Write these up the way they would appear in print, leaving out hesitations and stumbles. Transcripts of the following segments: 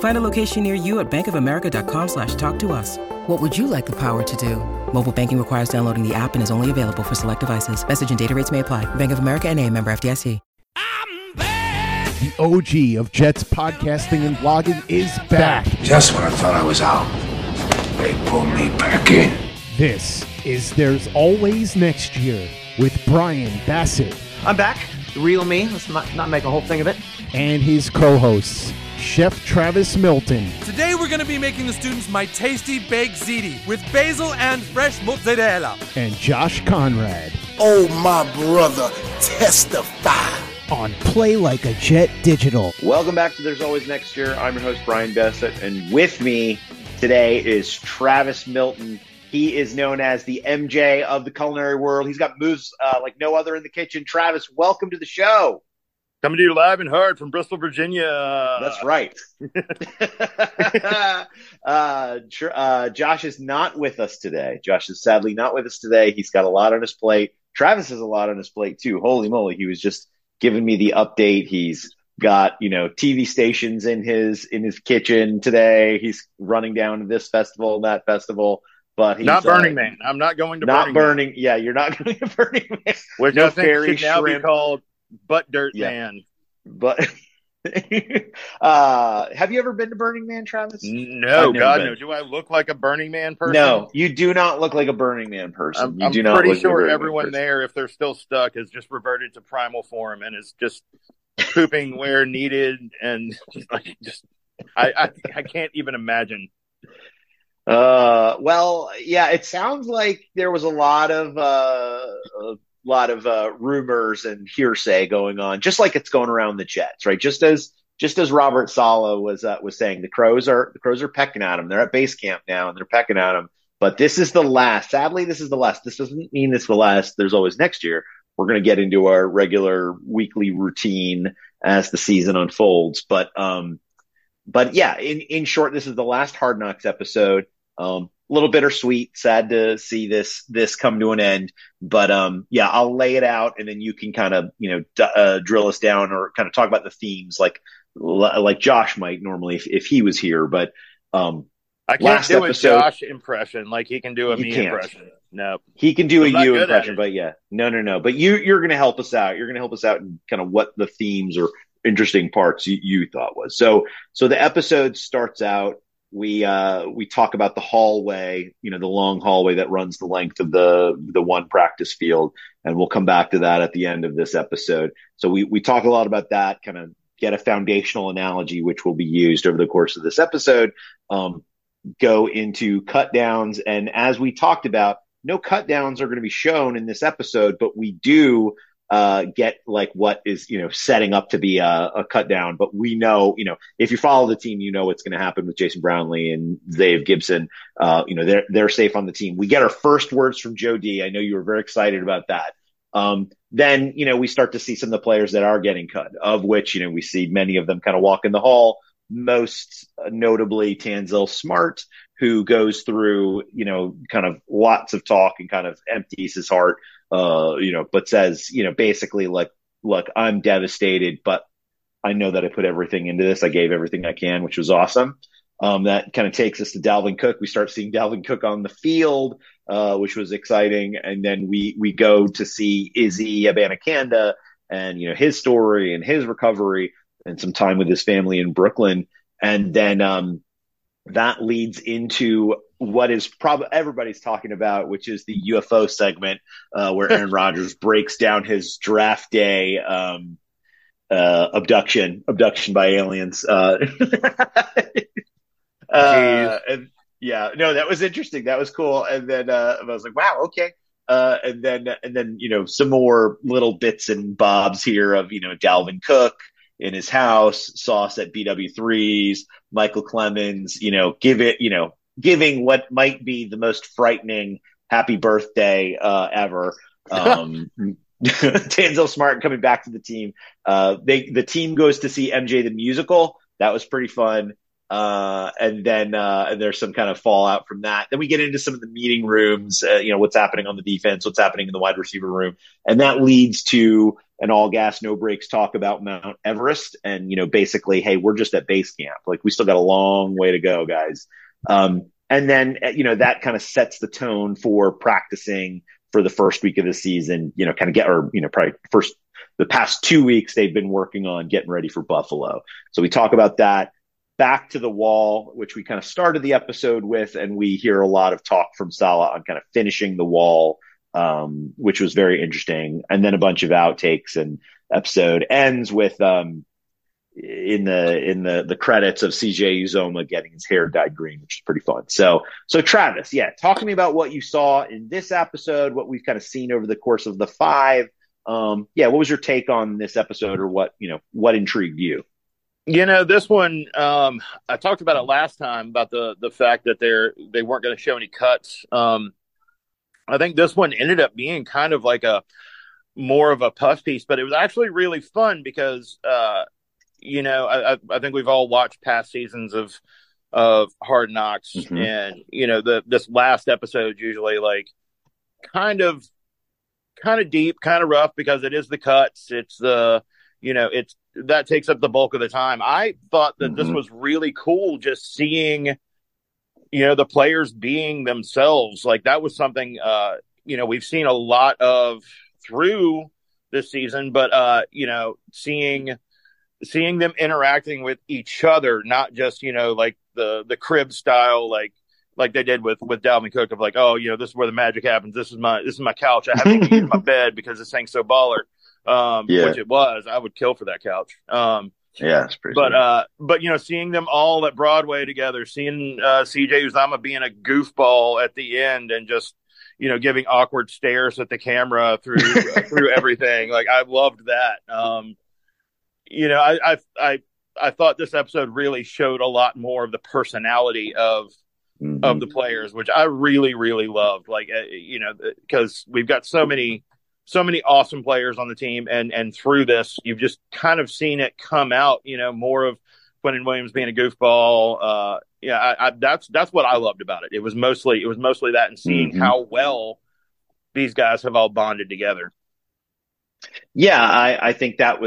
Find a location near you at bankofamerica.com/talktous. What would you like the power to do? Mobile banking requires downloading the app and is only available for select devices. Message and data rates may apply. Bank of America NA, member FDIC. I'm back. The OG of Jets podcasting and blogging is back. Just when I thought I was out, they pulled me back in. This is There's Always Next Year with Brian Bassett. I'm back. The real me. Let's not make a whole thing of it. And his co-hosts, Chef Travis Milton. Today we're going to be making the students my tasty baked ziti with basil and fresh mozzarella. And Josh Conrad. Oh, my brother, testify. On Play Like a Jet Digital. Welcome back to There's Always Next Year. I'm your host, Brian Bassett, and with me today is Travis Milton. He is known as the MJ of the culinary world. He's got moves like no other in the kitchen. Travis, welcome to the show. Coming to you live and hard from Bristol, Virginia. That's right. Josh is not with us today. Josh is sadly not with us today. He's got a lot on his plate. Travis has a lot on his plate, too. Holy moly. He was just giving me the update. He's got, TV stations in his kitchen today. He's running down to this festival, that festival. But he's not Burning Man. I'm not going to Burning Man. Yeah, you're not going to Burning Man. Which no fairy should now shrimp. Be called Butt Dirt Man. But have you ever been to Burning Man, Travis? No, God, no. Do I look like a Burning Man person? No, you do not look like a Burning Man person. I'm pretty sure everyone there, if they're still stuck, has just reverted to primal form and is just pooping where needed. And I can't even imagine. Well, yeah, it sounds like there was a lot of rumors and hearsay going on, just like it's going around the Jets, right? Just as Robert Saleh was saying, the Crows are pecking at him. They're at base camp now and they're pecking at him. But this is the last. Sadly, this is the last. This doesn't mean it's the last. There's always next year. We're going to get into our regular weekly routine as the season unfolds. But yeah, in short, this is the last Hard Knocks episode. A little bittersweet, sad to see this come to an end, but yeah, I'll lay it out and then you can kind of drill us down or kind of talk about the themes like Josh might normally if he was here. But I can't last do episode, a Josh impression like he can do a me impression. No, he can do a you impression, but yeah, no. But you're going to help us out. You're going to help us out in kind of what the themes or interesting parts you thought was. So the episode starts out. We talk about the hallway, the long hallway that runs the length of the one practice field. And we'll come back to that at the end of this episode. So we talk a lot about that, kind of get a foundational analogy, which will be used over the course of this episode, go into cut downs. And as we talked about, no cut downs are going to be shown in this episode, but we do get like what is, setting up to be a cut down. But we know, if you follow the team, what's going to happen with Jason Brownlee and Zav Gibson. They're safe on the team. We get our first words from Joe D. I know you were very excited about that. Then, we start to see some of the players that are getting cut, of which, we see many of them kind of walk in the hall, most notably Tanzel Smart, who goes through, kind of lots of talk and kind of empties his heart. But says, basically like look, I'm devastated, but I know that I put everything into this. I gave everything I can, which was awesome. That kind of takes us to Dalvin Cook. We start seeing Dalvin Cook on the field, which was exciting. And then we go to see Izzy Abanikanda and, you know, his story and his recovery and some time with his family in Brooklyn. And then that leads into what is probably everybody's talking about, which is the UFO segment where Aaron Rodgers breaks down his draft day abduction by aliens. And yeah, no, that was interesting. That was cool. And then I was like, wow, okay. And then, you know, some more little bits and bobs here of, you know, Dalvin Cook in his house, Sauce at BW3s, Michael Clemens, you know, giving what might be the most frightening happy birthday ever. Tanzel Smart coming back to the team. The team goes to see MJ the musical. That was pretty fun. And then there's some kind of fallout from that. Then we get into some of the meeting rooms, you know, what's happening on the defense, what's happening in the wide receiver room. And that leads to an all gas, no breaks talk about Mount Everest. And, you know, basically, hey, we're just at base camp. Like, we still got a long way to go, guys. And then, you know, that kind of sets the tone for practicing for the first week of the season, you know, kind of probably the past 2 weeks they've been working on getting ready for Buffalo. So we talk about that. Back to the wall, which we kind of started the episode with, and we hear a lot of talk from Salah on kind of finishing the wall, which was very interesting. And then a bunch of outtakes, and episode ends with in the credits of CJ Uzomah getting his hair dyed green, which is pretty fun. So Travis, yeah, talk to me about what you saw in this episode, what we've kind of seen over the course of the five. What was your take on this episode, or what intrigued you? You know, this one, I talked about it last time about the fact that they weren't going to show any cuts. I think this one ended up being kind of like more of a puff piece, but it was actually really fun because, you know, I think we've all watched past seasons of Hard Knocks, mm-hmm. and, you know, this last episode usually like kind of deep, kind of rough, because it is the cuts. It's the, you know, it's, that takes up the bulk of the time. I thought that this was really cool, just seeing, you know, the players being themselves. Like, that was something, you know, we've seen a lot of through this season, but, you know, seeing them interacting with each other, not just, you know, like the crib style, like they did with Dalvin Cook, of like, oh, you know, this is where the magic happens. This is my couch. I haven't even used my bed because this thing's so baller. Which it was. I would kill for that couch. It's pretty. But you know, seeing them all at Broadway together, seeing CJ Uzomah being a goofball at the end and just, you know, giving awkward stares at the camera through everything. Like, I loved that. You know, I thought this episode really showed a lot more of the personality of the players, which I really, really loved. Like, you know, because we've got so many awesome players on the team. And through this, you've just kind of seen it come out, you know, more of Quinn Williams being a goofball. That's what I loved about it. It was mostly that, and seeing how well these guys have all bonded together. Yeah. I think that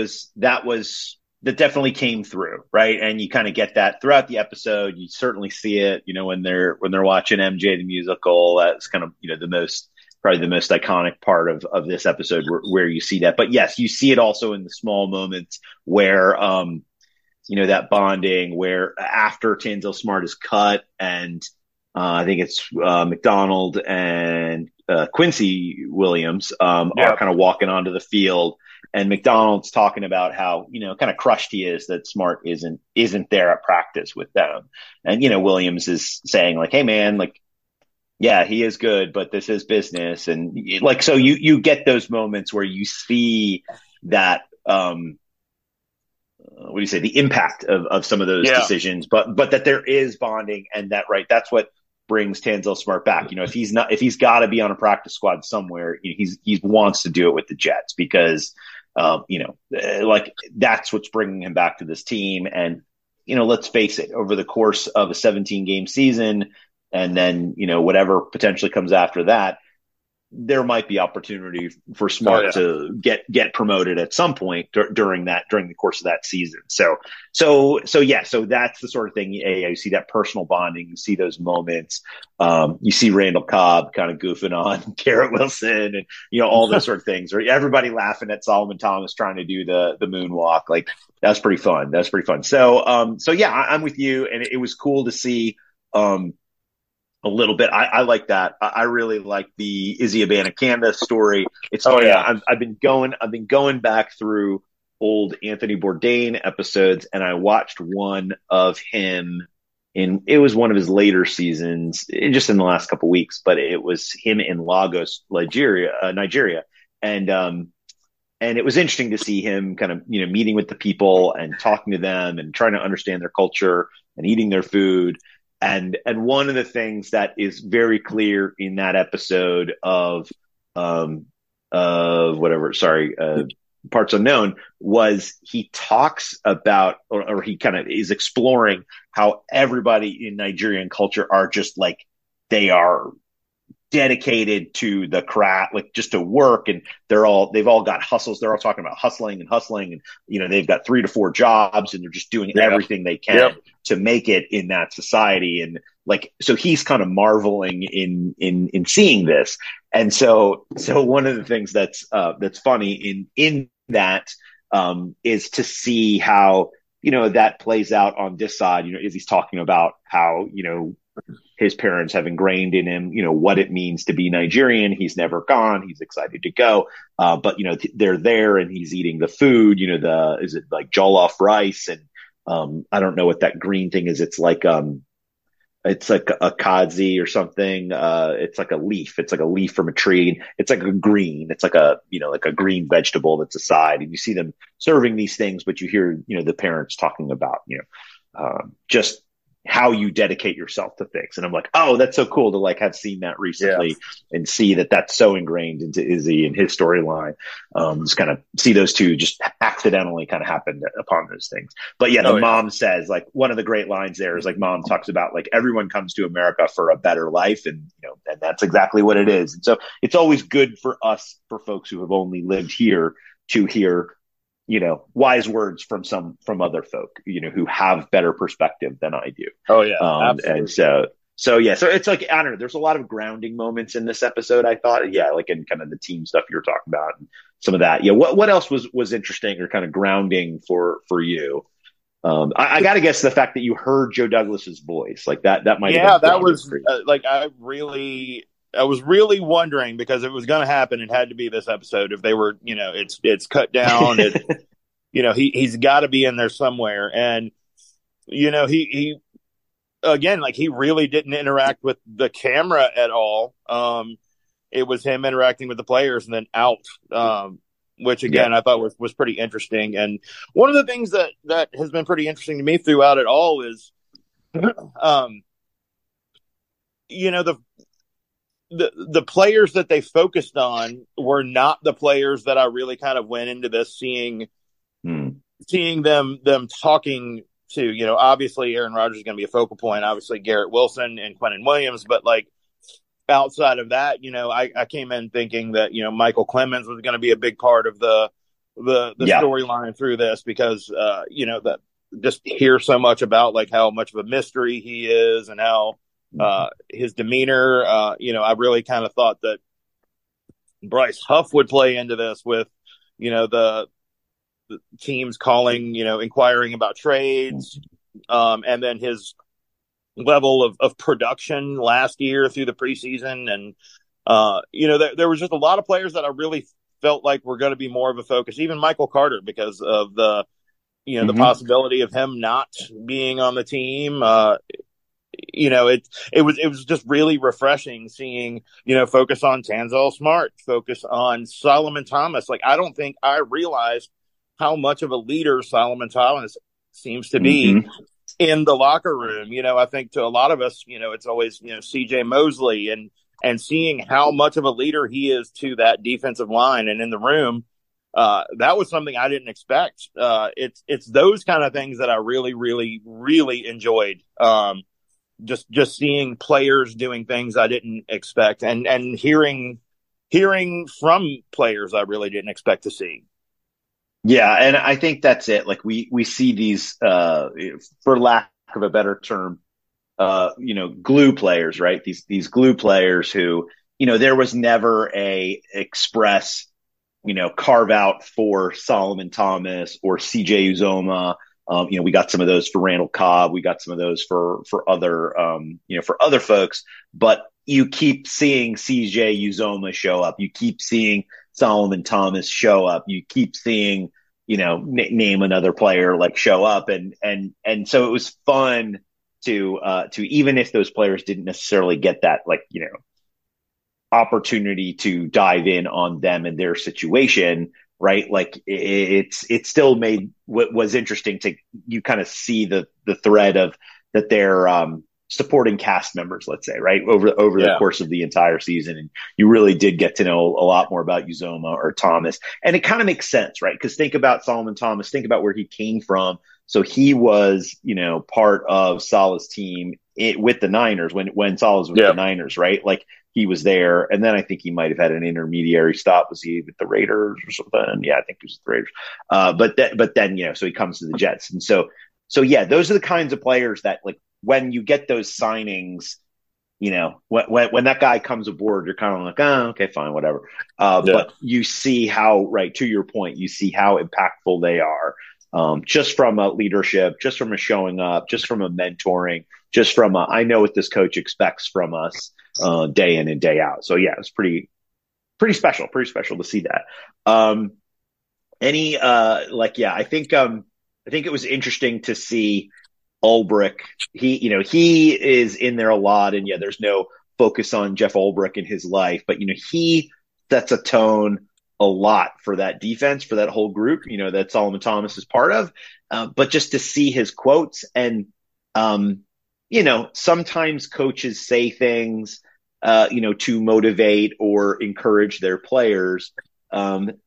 definitely came through. Right. And you kind of get that throughout the episode. You certainly see it, you know, when they're watching MJ the musical, that's kind of, you know, probably the most iconic part of this episode where you see that. But yes, you see it also in the small moments where, you know, that bonding, where after Tanzel Smart is cut and I think it's McDonald and Quincy Williams are kind of walking onto the field, and McDonald's talking about how, you know, kind of crushed he is that Smart isn't there at practice with them. And, you know, Williams is saying like, hey man, like, yeah, he is good, but this is business. And like, so you get those moments where you see that, what do you say, the impact of some of those decisions, but that there is bonding, and that, right, that's what brings Tanzel Smart back. You know, if he's got to be on a practice squad somewhere, you know, he wants to do it with the Jets because, you know, like, that's what's bringing him back to this team. And, you know, let's face it, over the course of a 17-game season, and then, you know, whatever potentially comes after that, there might be opportunity for Smart to get promoted at some point during the course of that season. So that's the sort of thing. You see that personal bonding, you see those moments. You see Randall Cobb kind of goofing on Garrett Wilson and, all those sort of things, or everybody laughing at Solomon Thomas trying to do the moonwalk. Like, that's pretty fun. So I'm with you. And it was cool to see, a little bit. I like that. I really like the Izzy Abanacanda story. It's I've been going back through old Anthony Bourdain episodes, and I watched one of him in, it was one of his later seasons, just in the last couple of weeks. But it was him in Lagos, Nigeria, and it was interesting to see him kind of meeting with the people and talking to them and trying to understand their culture and eating their food. And one of the things that is very clear in that episode of Parts Unknown was he talks about, or he kind of is exploring how everybody in Nigerian culture are just like, they are dedicated to the craft, like just to work, and they've all got hustles. They're all talking about hustling, and they've got 3 to 4 jobs, and they're just doing everything they can to make it in that society. And like, so he's kind of marveling in seeing this. And so one of the things that's funny in that is to see how that plays out on this side. Izzy's talking about how his parents have ingrained in him, what it means to be Nigerian. He's never gone. He's excited to go. But they're there, and he's eating the food, is it like jollof rice? And I don't know what that green thing is. It's like a kazi or something. It's like a leaf. It's like a leaf from a tree. It's like a green. It's like a green vegetable that's a side. And you see them serving these things, but you hear, the parents talking about, just how you dedicate yourself to things. And I'm like, oh, that's so cool to like have seen that recently and see that that's so ingrained into Izzy and his storyline. Just kind of see those two just accidentally kind of happened upon those things. But mom says, like, one of the great lines there is like, mom talks about like, everyone comes to America for a better life. And, and that's exactly what it is. And so it's always good for us, for folks who have only lived here, to hear wise words from other folk, who have better perspective than I do. Oh yeah. Absolutely. And so it's like, I don't know, there's a lot of grounding moments in this episode, I thought, like in kind of the team stuff you were talking about and some of that. Yeah. What else was interesting or kind of grounding for you? I got to guess the fact that you heard Joe Douglas's voice, like that might have been, that was like, I was really wondering, because it was going to happen. It had to be this episode. If they were, it's cut down. He's got to be in there somewhere. And, he again, like, he really didn't interact with the camera at all. It was him interacting with the players and then out, which again, I thought was pretty interesting. And one of the things that has been pretty interesting to me throughout it all is, the players that they focused on were not the players that I really kind of went into this seeing them talking to. Obviously Aaron Rodgers is going to be a focal point, obviously Garrett Wilson and Quinn Williams, but like outside of that, I came in thinking that, Michael Clemens was going to be a big part of the storyline through this, because, that just hear so much about like how much of a mystery he is and how, his demeanor, I really kind of thought that Bryce Huff would play into this with, the teams calling, inquiring about trades, and then his level of production last year through the preseason. And, there was just a lot of players that I really felt like were going to be more of a focus, even Michael Carter, because of the, the possibility of him not being on the team. It was just really refreshing seeing, focus on Tanzel Smart, focus on Solomon Thomas. Like, I don't think I realized how much of a leader Solomon Thomas seems to be in the locker room. I think to a lot of us, it's always, CJ Mosley and seeing how much of a leader he is to that defensive line and in the room. That was something I didn't expect. It's those kind of things that I really, really, really enjoyed. Just seeing players doing things I didn't expect, and hearing hearing from players I really didn't expect to see. Yeah, and I think that's it. Like we see these, for lack of a better term, glue players, right? These glue players who, there was never a express, carve out for Solomon Thomas or CJ Uzomah. We got some of those for Randall Cobb. We got some of those for other, for other folks. But you keep seeing CJ Uzomah show up. You keep seeing Solomon Thomas show up. You keep seeing, name another player like show up. And so it was fun to even if those players didn't necessarily get that, opportunity to dive in on them and their situation, right? Like it still made what was interesting to you kind of see the thread of that they're supporting cast members, let's say, right? Over the course of the entire season. And you really did get to know a lot more about Uzomah or Thomas. And it kind of makes sense, right? Because think about Solomon Thomas, think about where he came from. So he was, part of Saleh's team with the Niners when Saleh was with the Niners, right? Like he was there. And then I think he might've had an intermediary stop. Was he with the Raiders or something? Yeah, I think he was with the Raiders. But then, so he comes to the Jets. And so yeah, those are the kinds of players that like, when you get those signings, when that guy comes aboard, you're kind of like, oh, okay, fine, whatever. But you see how, right, to your point, you see how impactful they are. Just from a leadership, just from a showing up, just from a mentoring, just from I know what this coach expects from us day in and day out. So yeah, it was pretty special to see that. I think it was interesting to see Ulbrich. He is in there a lot, and yeah, there's no focus on Jeff Ulbrich in his life, but he sets a tone a lot for that defense, for that whole group, that Solomon Thomas is part of. But just to see his quotes and, sometimes coaches say things, to motivate or encourage their players. And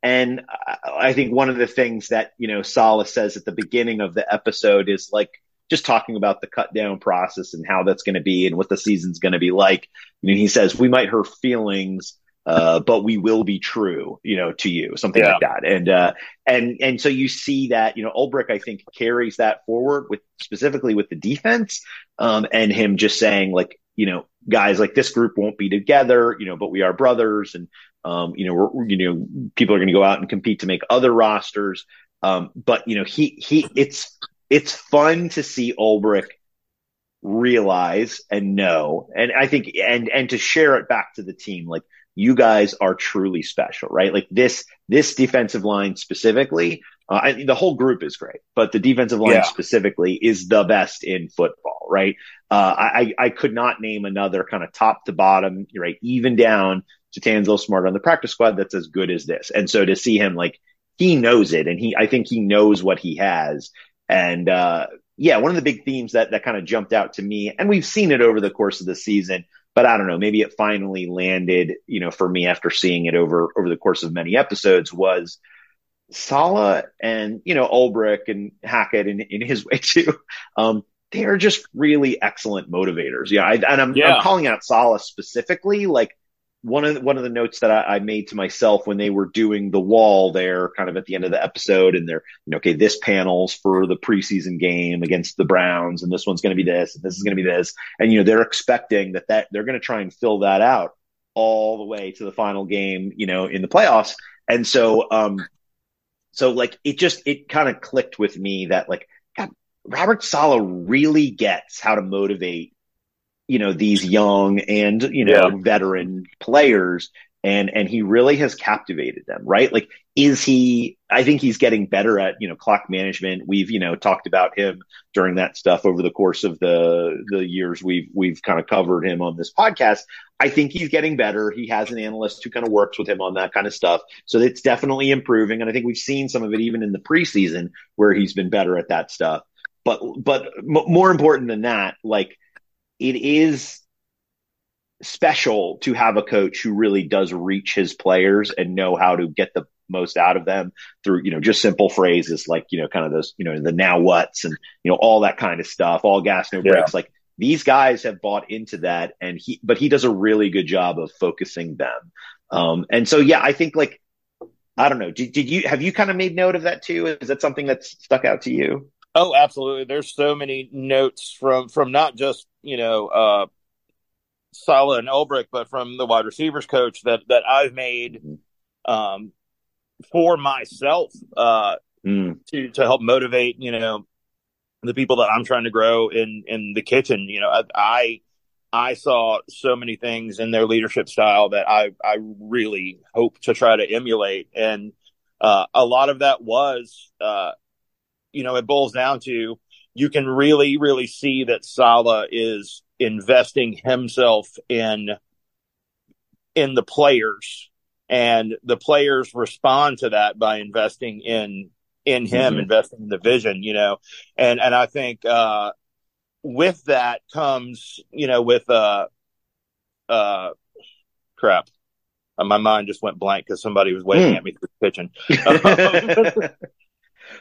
I think one of the things that, Saleh says at the beginning of the episode is like, just talking about the cut down process and how that's going to be and what the season's going to be like. He says, we might hurt feelings, but we will be true, to you, something like that. And so you see that, Ulbrich, I think, carries that forward with specifically with the defense, and him just saying like, guys, like this group won't be together, but we are brothers and, we're people are going to go out and compete to make other rosters. But it's fun to see Ulbrich realize and know. And I think, and to share it back to the team, like, you guys are truly special, right? Like this defensive line specifically, the whole group is great, but the defensive line specifically is the best in football, right? I could not name another kind of top to bottom, right? Even down to Tanzel Smart on the practice squad that's as good as this. And so to see him, like, he knows it, and I think he knows what he has. And one of the big themes that kind of jumped out to me, and we've seen it over the course of the season, but I don't know, maybe it finally landed, for me after seeing it over the course of many episodes, was Saleh and, Ulbrich and Hackett in his way too. They are just really excellent motivators. Yeah. I'm calling out Saleh specifically. Like one of the notes that I made to myself when they were doing the wall there kind of at the end of the episode, and they're, okay, this panel's for the preseason game against the Browns, and this one's going to be this, and this is going to be this. And, they're expecting that they're going to try and fill that out all the way to the final game, in the playoffs. And so like, it kind of clicked with me that like, God, Robert Saleh really gets how to motivate these young and, veteran players, and he really has captivated them, right? Like, I think he's getting better at, clock management. We've, talked about him during that stuff over the course of the years we've kind of covered him on this podcast. I think he's getting better. He has an analyst who kind of works with him on that kind of stuff. So it's definitely improving. And I think we've seen some of it even in the preseason where he's been better at that stuff. But more important than that, like, it is special to have a coach who really does reach his players and know how to get the most out of them through, just simple phrases like, kind of those, the now what's and, all that kind of stuff, all gas, no brakes. Like these guys have bought into that, but he does a really good job of focusing them. And so, yeah, I think like, I don't know. Have you kind of made note of that too? Is that something that's stuck out to you? Oh, absolutely. There's so many notes from not just, Saleh and Ulbrich, but from the wide receivers coach that I've made for myself to help motivate, the people that I'm trying to grow in the kitchen. I saw so many things in their leadership style that I really hope to try to emulate. And a lot of that was, it boils down to, you can really, really see that Saleh is investing himself in the players, and the players respond to that by investing in him, investing in the vision, and I think, with that comes, crap. My mind just went blank because somebody was waving at me through the kitchen.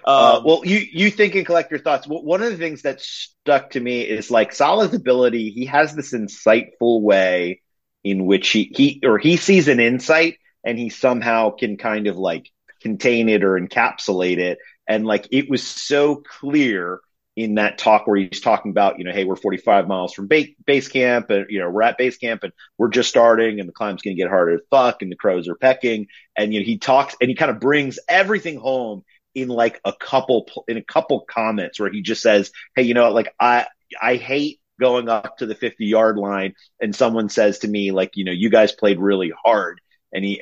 Well, you think and collect your thoughts. Well, one of the things that stuck to me is like Saleh's ability. He has this insightful way in which he sees an insight and he somehow can kind of like contain it or encapsulate it. And like, it was so clear in that talk where he's talking about, hey, we're 45 miles from base camp, and we're at base camp and we're just starting, and the climb's going to get harder as fuck, and the crows are pecking, and he talks and he kind of brings everything home in like a couple comments where he just says, hey, I hate going up to the 50-yard line and someone says to me like, you guys played really hard, and he's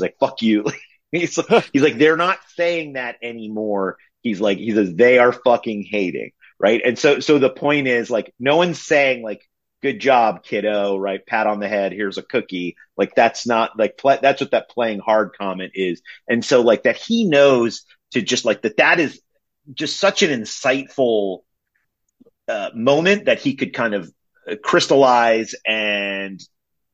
like, fuck you. he's like they're not saying that anymore. He's like, he says, they are fucking hating, right? And so the point is, like, no one's saying, like, good job, kiddo, right? Pat on the head, here's a cookie. Like, that's not, like, that's what that playing hard comment is. And so, like, that he knows to just, like, that is just such an insightful moment that he could kind of crystallize and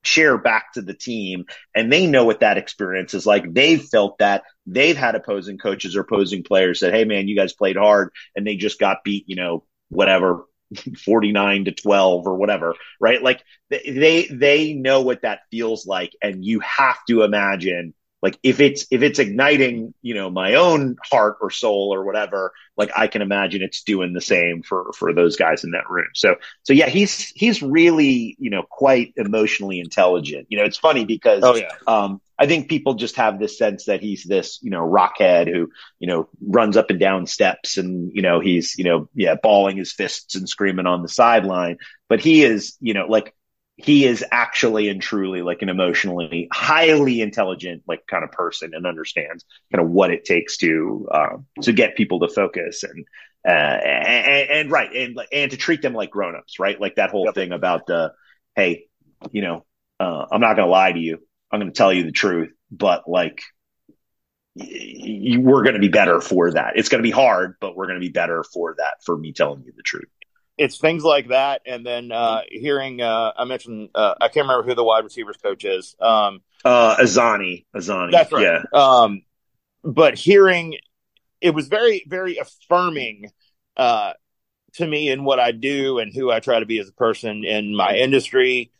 share back to the team, and they know what that experience is like. They've felt that. They've had opposing coaches or opposing players said, hey man, you guys played hard, and they just got beat, 49-12 or whatever, right? Like they know what that feels like. And you have to imagine, like, if it's igniting, my own heart or soul or whatever, like I can imagine it's doing the same for those guys in that room. So yeah, he's really, quite emotionally intelligent. It's funny because I think people just have this sense that he's this, rockhead who, runs up and down steps and, he's, balling his fists and screaming on the sideline. But he is, he is actually and truly like an emotionally highly intelligent, like, kind of person, and understands kind of what it takes to get people to focus and right. And to treat them like grownups, right? Like that whole thing about hey, I'm not going to lie to you. I'm going to tell you the truth, but like we're going to be better for that. It's going to be hard, but we're going to be better for that, for me telling you the truth. It's things like that, and then hearing I mentioned I can't remember who the wide receivers coach is. Azani. That's right. Yeah. But hearing it was very, very affirming to me in what I do and who I try to be as a person in my industry.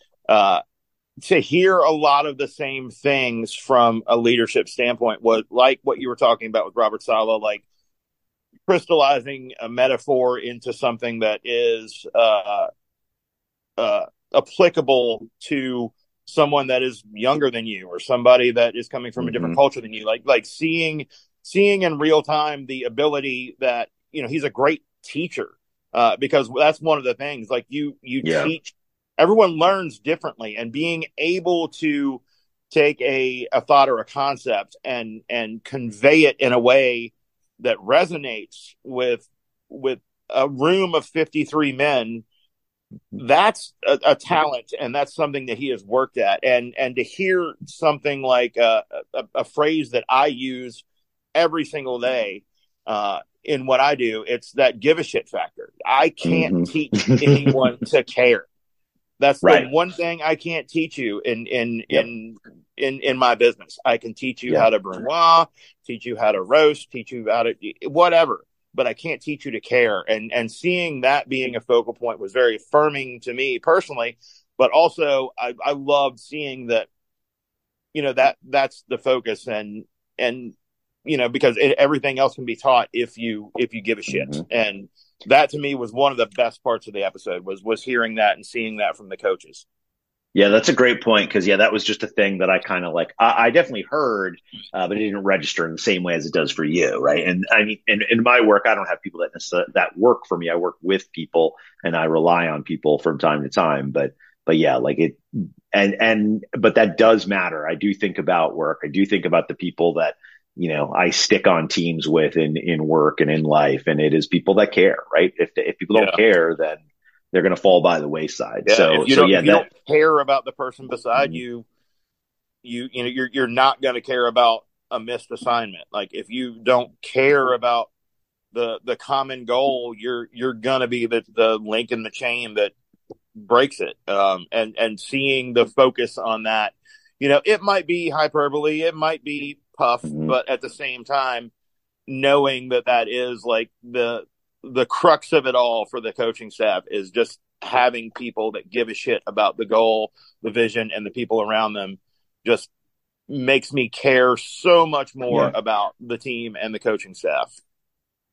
To hear a lot of the same things from a leadership standpoint was like what you were talking about with Robert Saleh, like crystallizing a metaphor into something that is applicable to someone that is younger than you, or somebody that is coming from a different culture than you, like seeing in real time the ability that, he's a great teacher, because that's one of the things, like you teach, everyone learns differently, and being able to take a thought or a concept and convey it in a way that resonates with a room of 53 men, that's a talent, and that's something that he has worked at. And to hear something like a phrase that I use every single day in what I do, it's that give a shit factor. I can't teach anyone to care. That's the one thing I can't teach you in my business. I can teach you how to brunoise, teach you how to roast, teach you how to whatever, but I can't teach you to care. And seeing that being a focal point was very affirming to me personally, but also I loved seeing that you know, that's the focus. And, you know, because everything else can be taught if you give a shit. Mm-hmm. And that to me was one of the best parts of the episode was hearing that and seeing that from the coaches. Yeah, that's a great point. Cause yeah, that was just a thing that I kind of like, I definitely heard, but it didn't register in the same way as it does for you. Right. And I mean, in my work, I don't have people that work for me. I work with people and I rely on people from time to time, but yeah, like it, but that does matter. I do think about work. I do think about the people that, you know, I stick on teams with in work and in life. And it is people that care, right? If people don't care, then they're going to fall by the wayside. Yeah, if you don't care about the person beside you know, you're not going to care about a missed assignment. Like if you don't care about the common goal, you're going to be the link in the chain that breaks it. And seeing the focus on that, you know, it might be hyperbole, it might be puff, but at the same time, knowing that is like the crux of it all for the coaching staff is just having people that give a shit about the goal, the vision, and the people around them just makes me care so much more about the team and the coaching staff.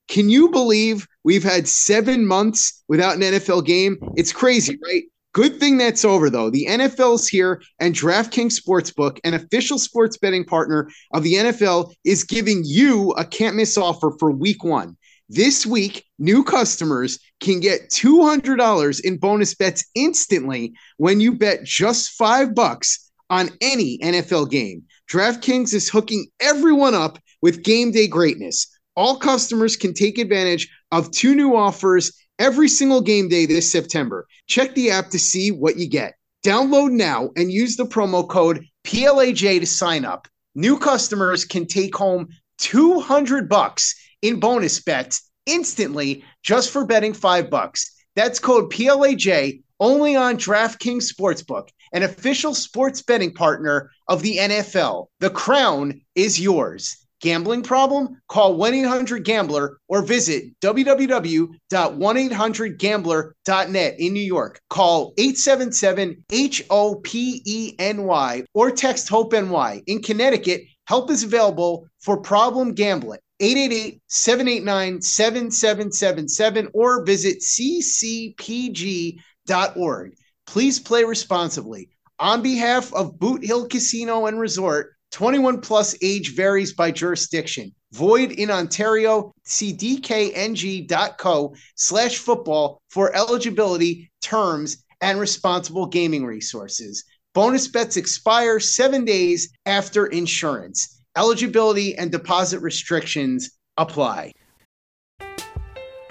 Can you believe we've had 7 months without an NFL game? It's crazy, right? Good thing that's over, though. The NFL's here, and DraftKings Sportsbook, an official sports betting partner of the NFL, is giving you a can't-miss offer for Week 1. This week, new customers can get $200 in bonus bets instantly when you bet just $5 on any NFL game. DraftKings is hooking everyone up with game day greatness. All customers can take advantage of 2 new offers every single game day this September. Check the app to see what you get. Download now and use the promo code PLAJ to sign up. New customers can take home $200 in bonus bets instantly just for betting $5. That's code PLAJ only on DraftKings Sportsbook, an official sports betting partner of the NFL. The crown is yours. Gambling problem? Call 1-800-GAMBLER or visit www.1800gambler.net in New York. Call 877-HOPENY or text HOPE-NY. In Connecticut, help is available for problem gambling. 888-789-7777 or visit ccpg.org. Please play responsibly. On behalf of Boot Hill Casino and Resort, 21 plus age varies by jurisdiction. Void in Ontario. See dkng.co/football for eligibility, terms, and responsible gaming resources. Bonus bets expire 7 days after insurance. Eligibility and deposit restrictions apply.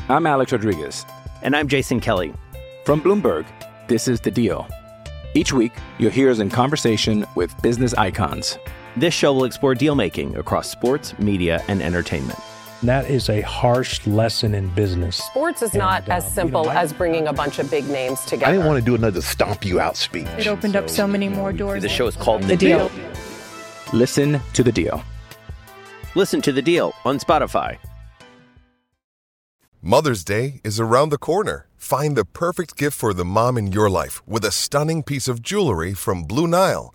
I'm Alex Rodriguez. And I'm Jason Kelly. From Bloomberg, this is The Deal. Each week, you'll hear us in conversation with business icons. This show will explore deal-making across sports, media, and entertainment. That is a harsh lesson in business. Sports is not as simple as bringing a bunch of big names together. I didn't want to do another stomp you out speech. It opened up so many more doors. The show is called The Deal. Listen to The Deal. Listen to The Deal on Spotify. Mother's Day is around the corner. Find the perfect gift for the mom in your life with a stunning piece of jewelry from Blue Nile.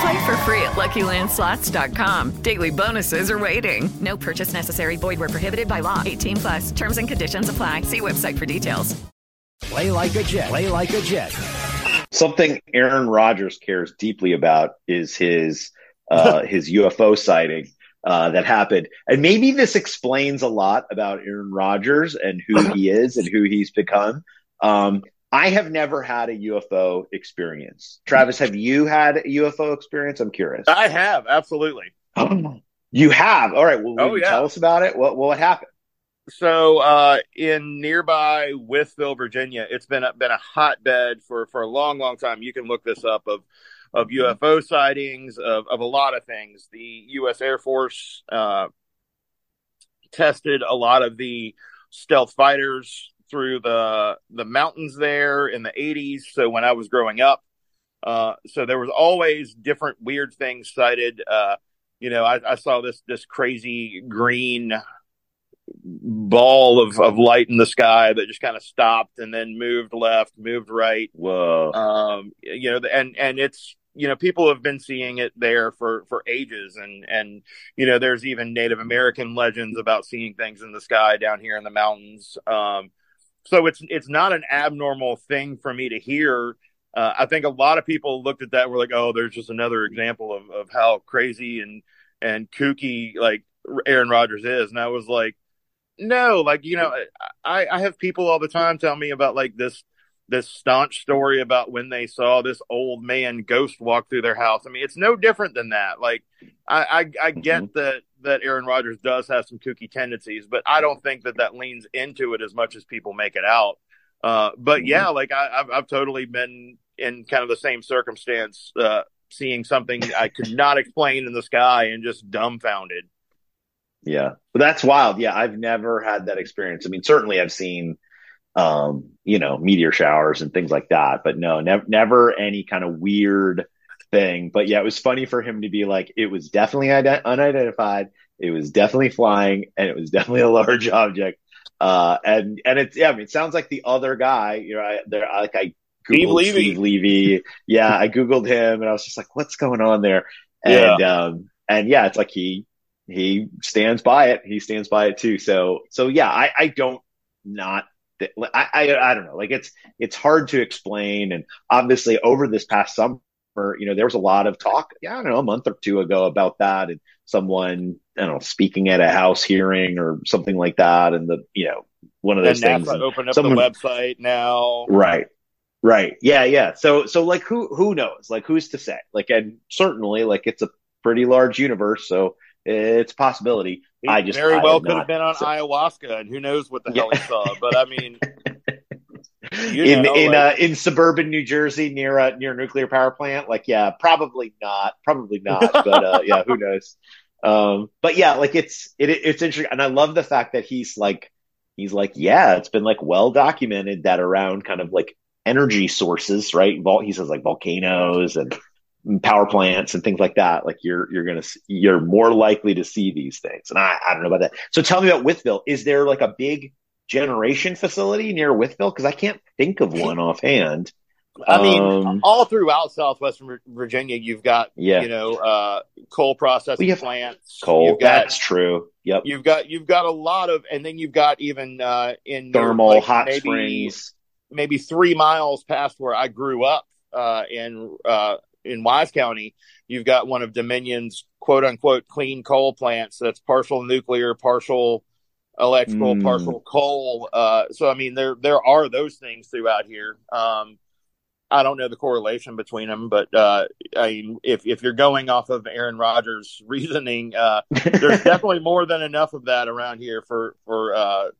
Play for free at LuckyLandSlots.com. Daily bonuses are waiting. No purchase necessary. Void where prohibited by law. 18 plus. Terms and conditions apply. See website for details. Play like a Jet. Play like a Jet. Something Aaron Rodgers cares deeply about is his UFO sighting that happened. And maybe this explains a lot about Aaron Rodgers and who he is and who he's become. I have never had a UFO experience. Travis, have you had a UFO experience? I'm curious. I have, absolutely. You have? All right. Well, will you tell us about it? What happened? So in nearby Withville, Virginia, it's been a hotbed for a long, long time. You can look this up of UFO sightings, of a lot of things. The U.S. Air Force tested a lot of the stealth fighters through the mountains there in the 80s. So when I was growing up, so there was always different weird things sighted. I saw this crazy green ball of light in the sky that just kind of stopped and then moved left, moved right. Whoa. And it's, people have been seeing it there for ages. And there's even Native American legends about seeing things in the sky down here in the mountains. So it's not an abnormal thing for me to hear. I think a lot of people looked at that and were like, oh, there's just another example of how crazy and kooky like Aaron Rodgers is. And I was like, no, I have people all the time tell me about like this staunch story about when they saw this old man ghost walk through their house. I mean, it's no different than that. Like I get that Aaron Rodgers does have some kooky tendencies, but I don't think that leans into it as much as people make it out. I've totally been in kind of the same circumstance, seeing something I could not explain in the sky and just dumbfounded. Yeah, but that's wild. Yeah, I've never had that experience. I mean, certainly I've seen, meteor showers and things like that, but no, never any kind of weird thing. But yeah, it was funny for him to be like, it was definitely unidentified. It was definitely flying, and it was definitely a large object. And it's it sounds like the other guy. I googled Steve Levy. Yeah, I googled him, and I was just like, what's going on there? And yeah. It's like he stands by it. He stands by it too. So yeah, I don't know. Like it's hard to explain. And obviously over this past summer, there was a lot of talk, a month or two ago about that. And someone, speaking at a house hearing or something like that. And one of those things. And opened up the website now. Right. Right. Yeah. Yeah. So like, who knows? Like, who's to say? Like, and certainly like, it's a pretty large universe. So, it's a possibility. He could have been on ayahuasca, and who knows what the hell he saw. But I mean, in suburban New Jersey near a nuclear power plant, probably not. But who knows? But yeah, like it's interesting, and I love the fact that he's like, yeah, it's been like well documented that around kind of like energy sources, right? He says like volcanoes and power plants and things like that, like you're more likely to see these things. And I don't know about that. So tell me about Withville. Is there like a big generation facility near Withville? Because I can't think of one offhand. I mean, all throughout Southwestern Virginia, you've got coal processing plants. Coal, that's true. Yep. You've got a lot of, and then you've got even in thermal hot springs, maybe 3 miles past where I grew up in Wise County, you've got one of Dominion's quote unquote clean coal plants that's partial nuclear, partial electrical, partial coal. So I mean there are those things throughout here. I don't know the correlation between them, but if you're going off of Aaron Rodgers' reasoning, there's definitely more than enough of that around here for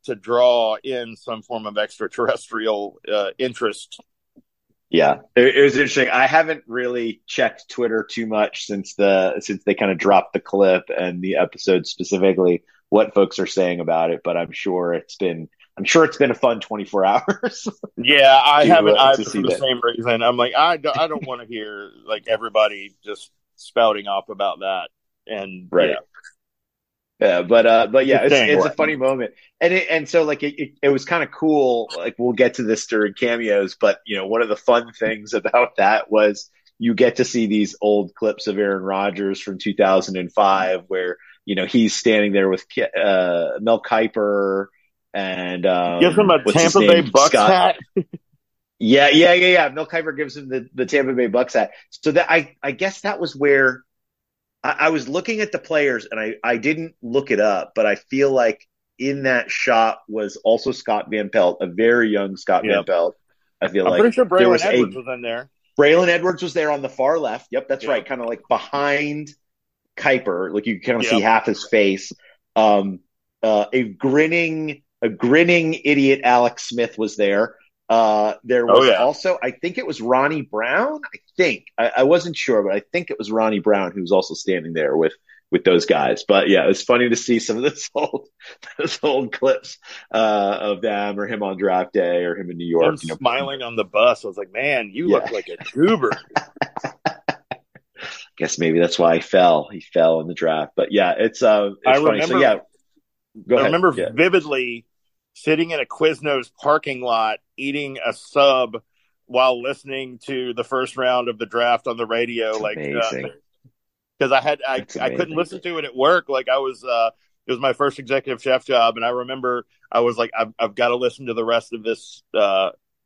to draw in some form of extraterrestrial interest. Yeah, it was interesting. I haven't really checked Twitter too much since they kind of dropped the clip and the episode specifically, what folks are saying about it. But I'm sure it's been a fun 24 hours. Yeah, I haven't either for the same reason. I'm like, I don't want to hear like everybody just spouting off about that. And right. Yeah. Yeah, but yeah, it's a funny moment, and so it was kind of cool. Like, we'll get to this during cameos, but you know, one of the fun things about that was you get to see these old clips of Aaron Rodgers from 2005, where you know he's standing there with Mel Kiper and gives him a Tampa Bay Bucks hat. Yeah. Mel Kiper gives him the Tampa Bay Bucks hat. So that I guess that was where. I was looking at the players, and I didn't look it up, but I feel like in that shot was also Scott Van Pelt, a very young Scott Van Pelt. I'm pretty sure Braylon Edwards was in there. Braylon Edwards was there on the far left. Yep, that's right. Kind of like behind Kiper. Like, you can kind of see half his face. A grinning idiot Alex Smith was there. There was also, I think it was Ronnie Brown. I wasn't sure, but I think it was Ronnie Brown who was also standing there with those guys. But yeah, it was funny to see some of those old clips of them, or him on draft day, or him in New York. You know, smiling on the bus. I was like, man, you look like a goober. Guess maybe that's why he fell. He fell in the draft. But yeah, it's I funny. Remember, so, yeah, go ahead. I remember vividly sitting in a Quiznos parking lot eating a sub while listening to the first round of the draft on the radio. That's like, because I couldn't listen to it at work. Like, I was, it was my first executive chef job. And I remember I was like, I've got to listen to the rest of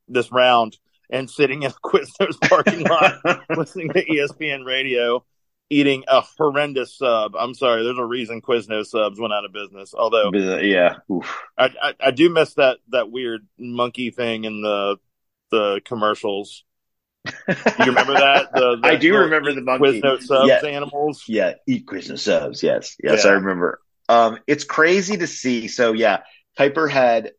this round, and sitting in a Quiznos parking lot, listening to ESPN radio, eating a horrendous sub. I'm sorry, there's a reason Quiznos subs went out of business. Although, yeah, I do miss that weird monkey thing in the commercials. You remember that? I do remember the monkey. Quiznos subs animals. Yeah, eat Quiznos subs. Yes, I remember. It's crazy to see. So yeah, Kiper had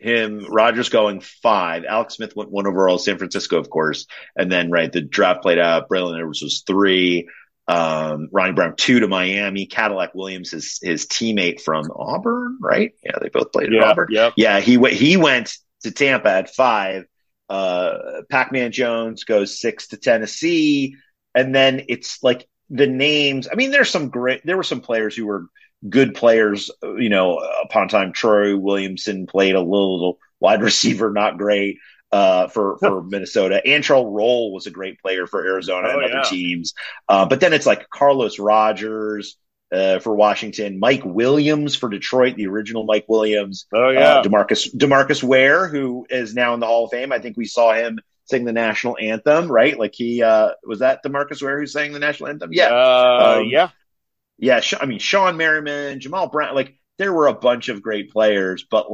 him, Rodgers going 5. Alex Smith went 1 overall, San Francisco, of course. And then, the draft played out. Braylon Edwards was 3. Ronnie Brown 2 to Miami. Cadillac Williams, his teammate from Auburn, right? Yeah, they both played at Auburn. Yep. Yeah, he went to Tampa at 5. Pac-Man Jones goes 6 to Tennessee. And then it's like the names. I mean, there were some players who were good players, you know, upon time. Troy Williamson played a little wide receiver, not great for Minnesota. Antrell Roll was a great player for Arizona and other teams. But then it's like Carlos Rogers for Washington, Mike Williams for Detroit, the original Mike Williams. DeMarcus Ware, who is now in the Hall of Fame. I think we saw him sing the national anthem, right? Like, he was that DeMarcus Ware who sang the national anthem? Yeah. Yeah, I mean, Sean Merriman, Jamal Brown, there were a bunch of great players, but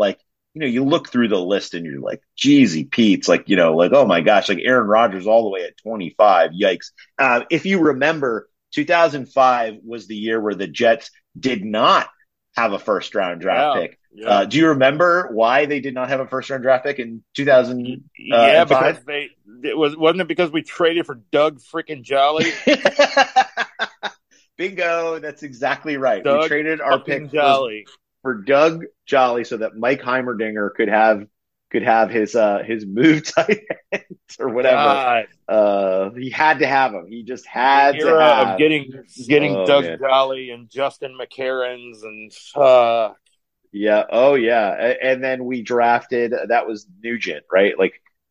you look through the list and you're like, Jeezy Pete's, oh my gosh, Aaron Rodgers all the way at 25, yikes. If you remember, 2005 was the year where the Jets did not have a first round draft pick. Yeah. Do you remember why they did not have a first round draft pick in 2005? Yeah, because wasn't it because we traded for Doug freaking Jolly? Bingo, that's exactly right. Doug, we traded our pick for Doug Jolly so that Mike Heimerdinger could have his move tight ends or whatever. He had to have him. He just had the era to have of getting Doug Jolly and Justin McCarrons and and then we drafted, that was Nugent, right?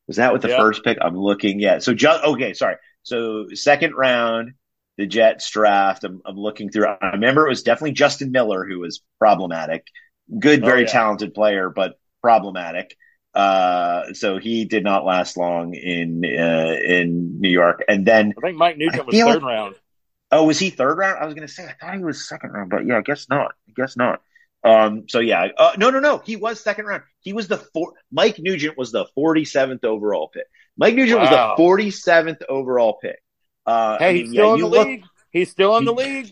Was that with the first pick? I'm looking. Yeah. So So second round. The Jets draft, I'm looking through. I remember it was definitely Justin Miller who was problematic. Good, very talented player, but problematic. So he did not last long in New York. And then I think Mike Nugent was third round. Oh, was he third round? I was going to say, I thought he was second round, but yeah, I guess not. No. He was second round. He was Mike Nugent was the 47th overall pick. Mike Nugent was the 47th overall pick. He's still in the league.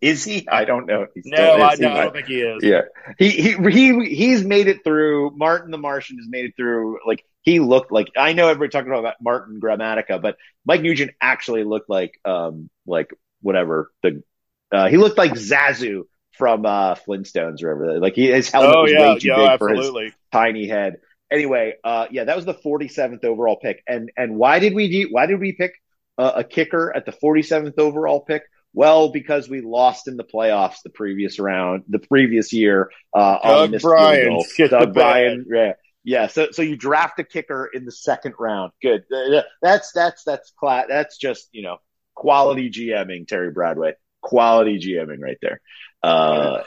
Is he? I don't know. I don't think he is. Yeah, he's made it through. Martin the Martian has made it through. He looked like, I know everybody talking about Martin Gramatica, but Mike Nugent actually looked he looked like Zazu from Flintstones or whatever. His helmet was way too big for his tiny head. Anyway, that was the 47th overall pick. And why did we pick a kicker at the 47th overall pick? Well, because we lost in the playoffs the previous round, the previous year. Doug Bryan. Yeah, so you draft a kicker in the second round. Good. That's just, quality GMing, Terry Bradway. Quality GMing right there.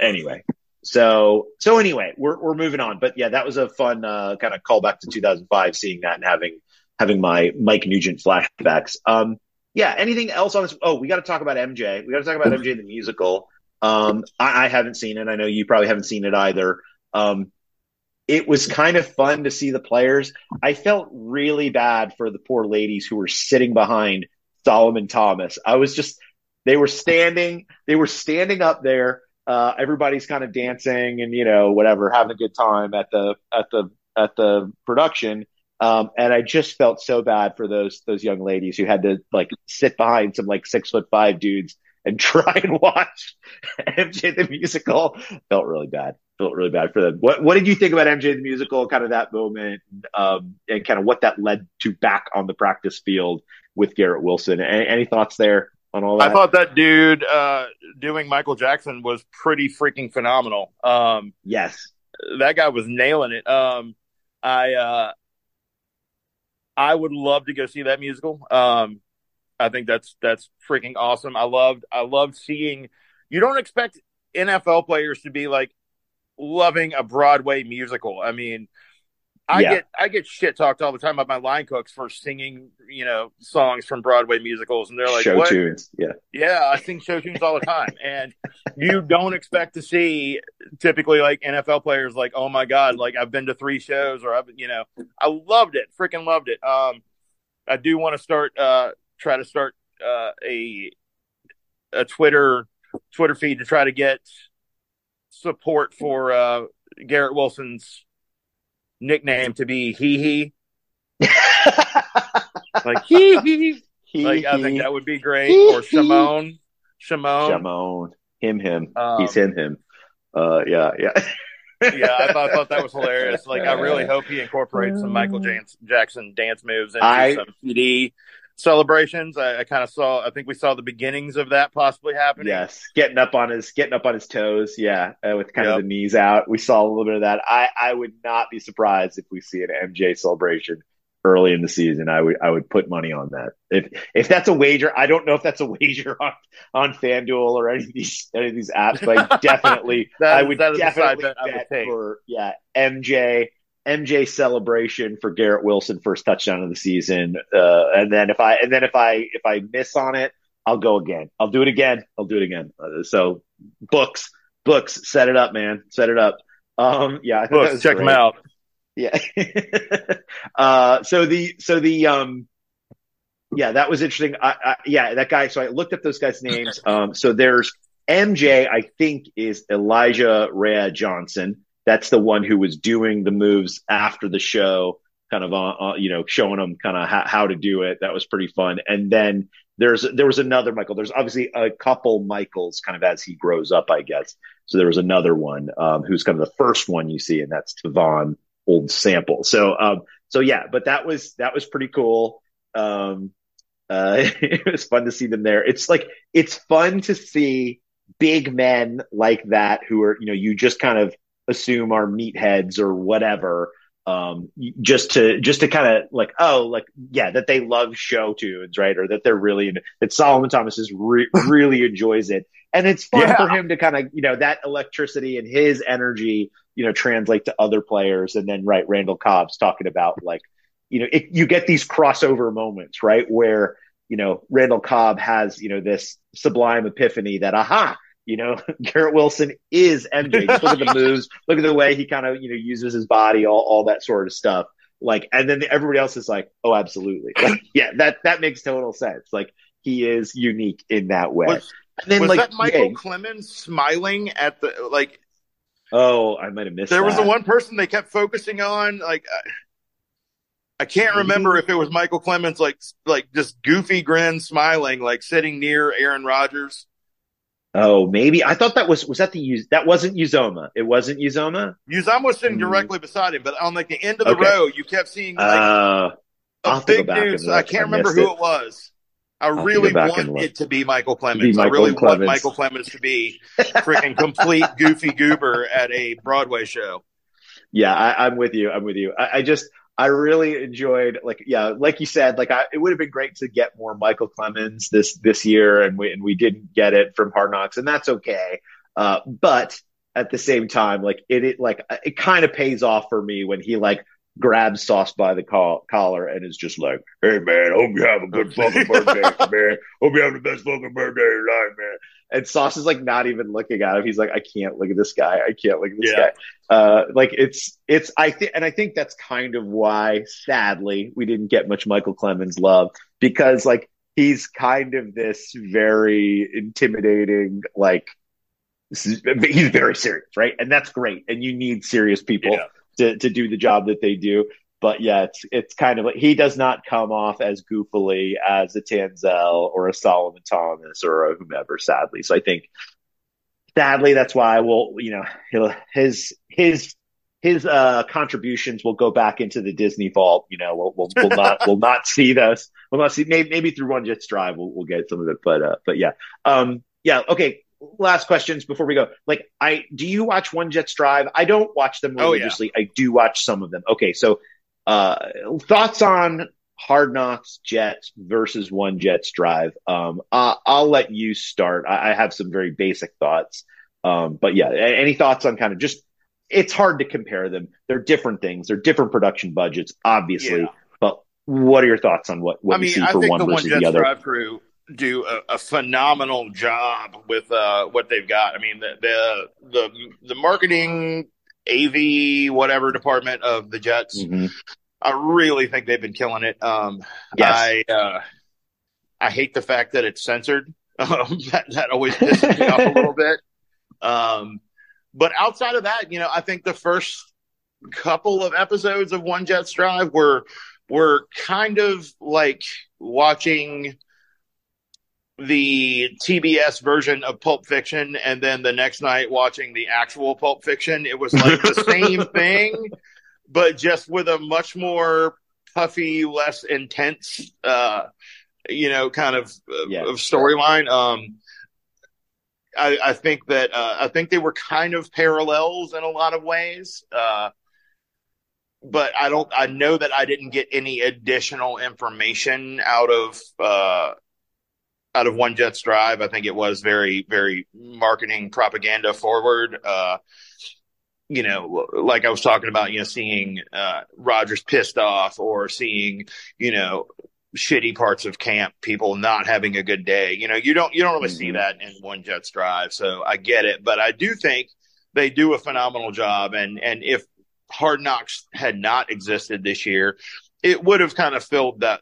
Anyway. So anyway, we're moving on. But yeah, that was a fun kind of callback to 2005, seeing that and having my Mike Nugent flashbacks. Yeah, anything else on this? Oh, we got to talk about MJ. We got to talk about MJ the musical. I haven't seen it. I know you probably haven't seen it either. It was kind of fun to see the players. I felt really bad for the poor ladies who were sitting behind Solomon Thomas. They were standing up there. Everybody's kind of dancing and, whatever, having a good time at the production. And I just felt so bad for those young ladies who had to sit behind some 6'5" dudes and try and watch MJ the musical. Felt really bad for them. What did you think about MJ the musical, kind of that moment, and kind of what that led to back on the practice field with Garrett Wilson? Any thoughts there on all that? I thought that dude doing Michael Jackson was pretty freaking phenomenal. Yes. That guy was nailing it. I would love to go see that musical. I think that's freaking awesome. I loved seeing – you don't expect NFL players to be loving a Broadway musical. I mean, I get shit talked all the time by my line cooks for singing, songs from Broadway musicals, and they're like, show what? Tunes. Yeah. Yeah, I sing show tunes all the time. And you don't expect to see typically NFL players oh my God, I've been to 3 shows, or I loved it. Freaking loved it. I do want to start try to start a Twitter feed to try to get support for Garrett Wilson's nickname to be he. he. I think that would be great. Or Shimon. Him. He's him. Yeah. Yeah, I thought that was hilarious. I really hope he incorporates some Michael Jackson dance moves into some CD celebrations. I think we saw the beginnings of that possibly happening. Yes, getting up on his toes. Yeah, with kind of the knees out. We saw a little bit of that. I would not be surprised if we see an MJ celebration early in the season. I would put money on that. If that's a wager, I don't know if that's a wager on FanDuel or any of these apps, but I would definitely bet for MJ celebration for Garrett Wilson first touchdown of the season, and then if I miss on it, I'll do it again. So books, set it up. I think books, check them out. Yeah. So that was interesting. That guy. So I looked up those guys' names. So there's MJ. I think is Elijah Rea Johnson. That's the one who was doing the moves after the show, kind of, showing them kind of how to do it. That was pretty fun. And then there was another Michael. There's obviously a couple Michaels kind of as he grows up, I guess. So there was another one who's kind of the first one you see, and that's Tavon Old Sample. But that was pretty cool. It was fun to see them there. It's fun to see big men like that who are, you just kind of assume are meatheads or whatever, just to kind of that they love show tunes, right? Or that they're that Solomon Thomas is really enjoys it. And it's fun for him to kind of, that electricity and his energy, translate to other players. And then, right, Randall Cobb's talking about you get these crossover moments, right? Where, Randall Cobb has, this sublime epiphany that, aha, Garrett Wilson is MJ. Just look at the moves. Look at the way he kind of, uses his body, all that sort of stuff. And then everybody else is like, oh, absolutely. That makes total sense. He is unique in that way. Was that Michael Clemens smiling at the, oh, I might have missed there that. There was the one person they kept focusing on, I can't remember if it was Michael Clemens, just goofy grin smiling, sitting near Aaron Rodgers. Oh, maybe. I thought that was that that wasn't Uzomah. It wasn't Uzomah? Uzomah was sitting directly beside him, but on the end of the row, you kept seeing a big dude. I can't remember who it was. I really want it to be Michael Clemens. I really want Michael Clemens to be freaking complete goofy goober at a Broadway show. Yeah, I'm with you. I really enjoyed, like you said, it would have been great to get more Michael Clemens this year, and we didn't get it from Hard Knocks, and that's okay. But at the same time, it kind of pays off for me when he grabs Sauce by the collar and is just like, "Hey man, hope you have a good fucking birthday, man. Hope you have the best fucking birthday of your life, man." And Sauce is not even looking at him. He's like, "I can't look at this guy. I can't look at this guy." I think that's kind of why, sadly, we didn't get much Michael Clemens love, because he's kind of this very intimidating, he's very serious, right? And that's great. And you need serious people. Yeah. To do the job that they do. But yeah, it's kind of he does not come off as goofily as a Tanzel or a Solomon Thomas or a whomever, sadly. So I think sadly that's why his contributions will go back into the Disney vault. We'll not see those. We'll not see maybe through One Jets Drive we'll get some of it. But yeah. Okay. Last questions before we go. Do you watch One Jets Drive? I don't watch them religiously. Oh, yeah. I do watch some of them. Okay, so thoughts on Hard Knocks Jets versus One Jets Drive? I'll let you start. I have some very basic thoughts, but yeah, any thoughts on kind of just? It's hard to compare them. They're different things. They're different production budgets, obviously. Yeah. But what are your thoughts on what we see for one versus the other? Drive crew do a phenomenal job with what they've got. I mean, the marketing, AV, whatever department of the Jets, mm-hmm. I really think they've been killing it. Yes. I hate the fact that it's censored. That always pisses me off a little bit. But outside of that, I think the first couple of episodes of One Jets Drive were kind of like watching the TBS version of Pulp Fiction, and then the next night watching the actual Pulp Fiction. It was like the same thing, but just with a much more puffy, less intense, of storyline. I think they were kind of parallels in a lot of ways. But I know that I didn't get any additional information out of One Jets Drive. I think it was very, very marketing propaganda forward. Like I was talking about, seeing Rodgers pissed off, or seeing, shitty parts of camp, people not having a good day. You don't really see that in One Jets Drive. So I get it, but I do think they do a phenomenal job. And if Hard Knocks had not existed this year, it would have kind of filled that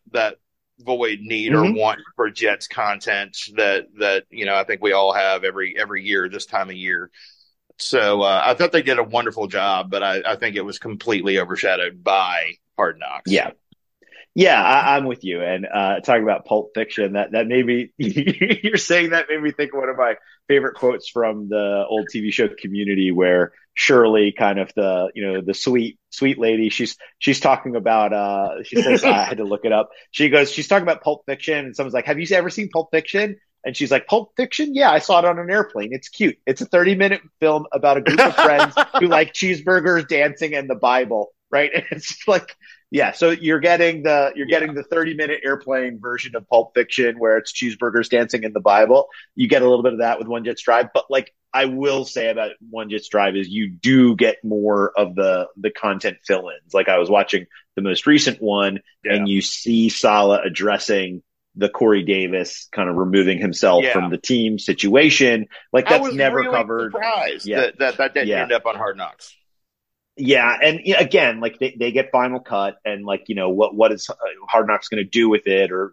void need or want for Jets content that I think we all have every year this time of year. So I thought they did a wonderful job, but I think it was completely overshadowed by Hard Knocks. Yeah, I'm with you. And talking about Pulp Fiction, that maybe you're saying that made me think of one of my favorite quotes from the old TV show Community, where Shirley, kind of the sweet lady, she's talking about. She says, "I had to look it up." She goes, she's talking about Pulp Fiction, and someone's like, "Have you ever seen Pulp Fiction?" And she's like, "Pulp Fiction? Yeah, I saw it on an airplane. It's cute. It's a 30-minute film about a group of friends who like cheeseburgers, dancing, and the Bible." Right? And it's like. Yeah, so you're getting the 30-minute airplane version of Pulp Fiction, where it's cheeseburgers, dancing, in the Bible. You get a little bit of that with One Jets Drive, but I will say about One Jets Drive is you do get more of the content fill-ins. I was watching the most recent one, and you see Saleh addressing the Corey Davis kind of removing himself from the team situation. That's never covered. I was really surprised that didn't end up on Hard Knocks. Yeah, and again, they get final cut, and what is Hard Knocks going to do with it, or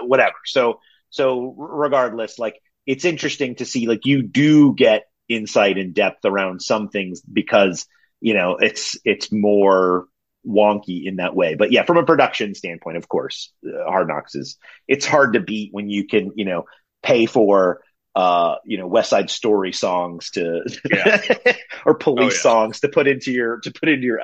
whatever. So regardless, it's interesting to see you do get insight and depth around some things, because it's more wonky in that way. But yeah, from a production standpoint, of course, Hard Knocks it's hard to beat when you can pay for. West Side Story songs to, or police songs to put into your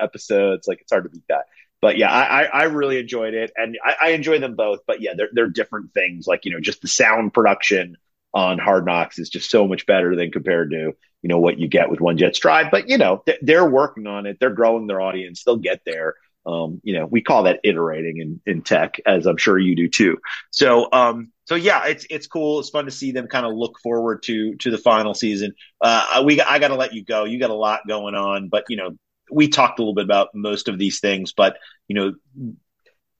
episodes. It's hard to beat that. But yeah, I really enjoyed it, and I enjoy them both. But yeah, they're different things. Like, you know, just the sound production on Hard Knocks is just so much better than compared to, you know, what you get with One Jet Stride. But, you know, they're working on it. They're growing their audience. They'll get there. You know, we call that iterating in tech, as I'm sure you do too. So, so yeah, it's cool. It's fun to see them kind of look forward to the final season. I got to let you go. You got a lot going on, but, you know, we talked a little bit about most of these things, but, you know,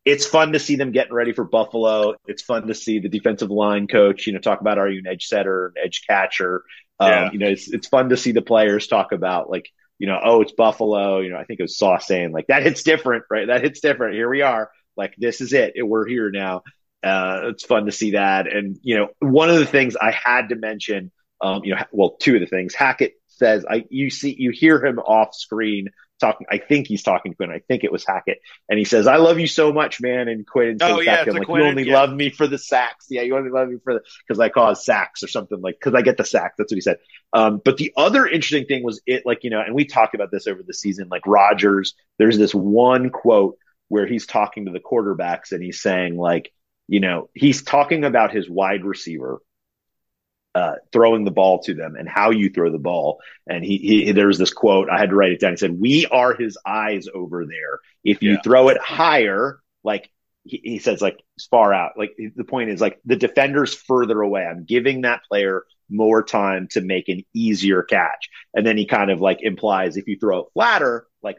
it's fun to see them getting ready for Buffalo. It's fun to see the defensive line coach, you know, talk about, are you an edge setter, an edge catcher? Yeah. You know, it's fun to see the players talk about, like, you know, oh, it's Buffalo. You know, I think it was Saw saying, like, that hits different, right? That hits different. Here we are. Like, this is it. We're here now. It's fun to see that. And, you know, one of the things I had to mention, you know, well, two of the things. Hackett says, you hear him off screen talking. I think he's talking to Quinn. I think it was Hackett. And he says, I love you so much, man. And Quinn says back to him, like, Quinn, you only love me for the sacks. Yeah, you only love me for the, because I cause sacks or something, like, because I get the sack. That's what he said. But the other interesting thing was, it, like, you know, and we talked about this over the season, like Rodgers, there's this one quote where he's talking to the quarterbacks and he's saying, like, you know, he's talking about his wide receiver throwing the ball to them and how you throw the ball. And he there was this quote, I had to write it down. He said, we are his eyes over there. If you throw it higher, like he says, like far out, like the point is, like, the defender's further away. I'm giving that player more time to make an easier catch. And then he kind of, like, implies if you throw it flatter, like,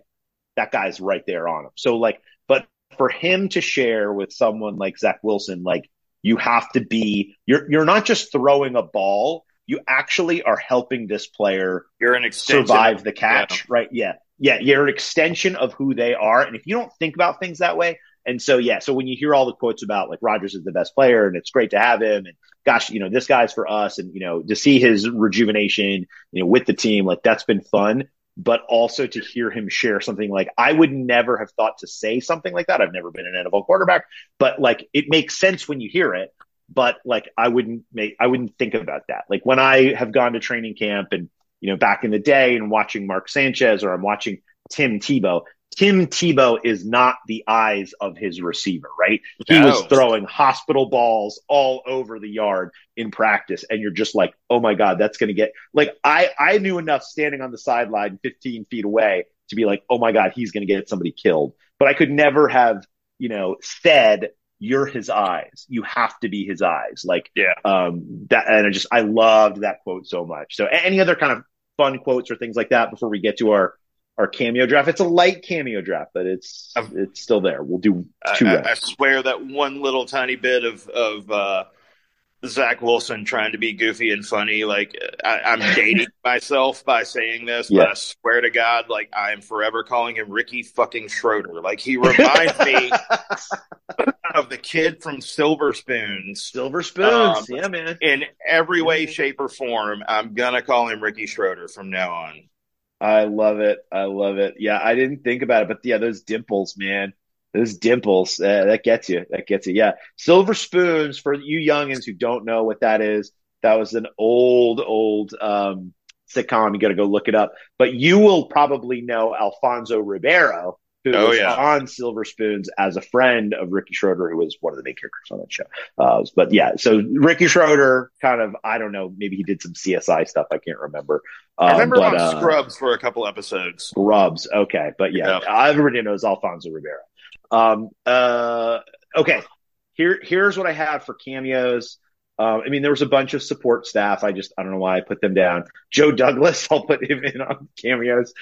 that guy's right there on him. So, like, but for him to share with someone like Zach Wilson, like, you have to be, you're not just throwing a ball. You actually are helping this player survive the catch, right? Yeah. Yeah. You're an extension of who they are. And if you don't think about things that way. And so, yeah. So when you hear all the quotes about, like, Rodgers is the best player and it's great to have him, and gosh, you know, this guy's for us, and, you know, to see his rejuvenation, you know, with the team, like, that's been fun. But also to hear him share something like, I would never have thought to say something like that. I've never been an NFL quarterback, but, like, it makes sense when you hear it. But, like, I wouldn't think about that. Like, when I have gone to training camp and, you know, back in the day, and watching Mark Sanchez, or I'm watching Tim Tebow is not the eyes of his receiver, right? He was throwing hospital balls all over the yard in practice. And you're just like, oh my God, that's going to get, like, I knew enough standing on the sideline 15 feet away to be like, oh my God, he's going to get somebody killed. But I could never have, you know, said, you're his eyes. You have to be his eyes. Like, that. And I loved that quote so much. So any other kind of fun quotes or things like that before we get to our cameo draft? It's a light cameo draft, but it's still there. We'll do two. I swear that one little tiny bit of Zach Wilson trying to be goofy and funny, like, I'm dating myself by saying this, but I swear to God, like, I am forever calling him Ricky fucking Schroeder. Like, he reminds me of the kid from Silver Spoons. Yeah, man. In every way, shape, or form, I'm gonna call him Ricky Schroeder from now on. I love it. Yeah, I didn't think about it, but yeah, those dimples, man. Those dimples, that gets you. Yeah, Silver Spoons, for you youngins who don't know what that is, that was an old sitcom. You got to go look it up. But you will probably know Alfonso Ribeiro, who was on Silver Spoons as a friend of Ricky Schroeder, who was one of the main characters on that show. But yeah, so Ricky Schroeder kind of, I don't know, maybe he did some CSI stuff. I can't remember. I remember on Scrubs for a couple episodes. Scrubs, okay. But yeah, everybody knows Alfonso Ribeiro. Okay, here's what I have for cameos. I mean, there was a bunch of support staff. I don't know why I put them down. Joe Douglas, I'll put him in on cameos.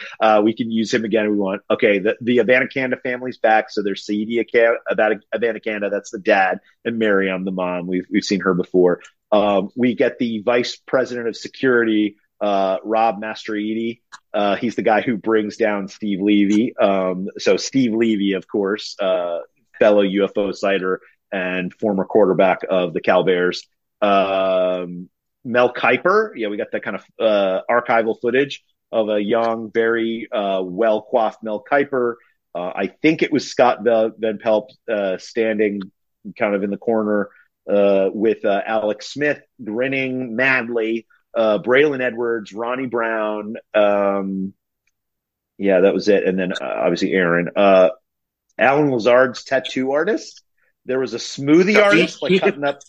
We can use him again if we want. Okay, the Abanacanda family's back. So there's Saeed Abanacanda, that's the dad, and Mariam, the mom. We've seen her before. We get the vice president of security, Rob Mastroianni. He's the guy who brings down Steve Levy. So Steve Levy, of course, fellow UFO sighter and former quarterback of the Cal Bears. Mel Kiper. Yeah, we got that kind of archival footage of a young, very well-coiffed Mel Kiper. I think it was Scott Van Pelt standing kind of in the corner with Alex Smith grinning madly. Braylon Edwards, Ronnie Brown. Yeah, that was it. And then obviously Aaron. Alan Lazard's tattoo artist. There was a smoothie artist, like cutting up.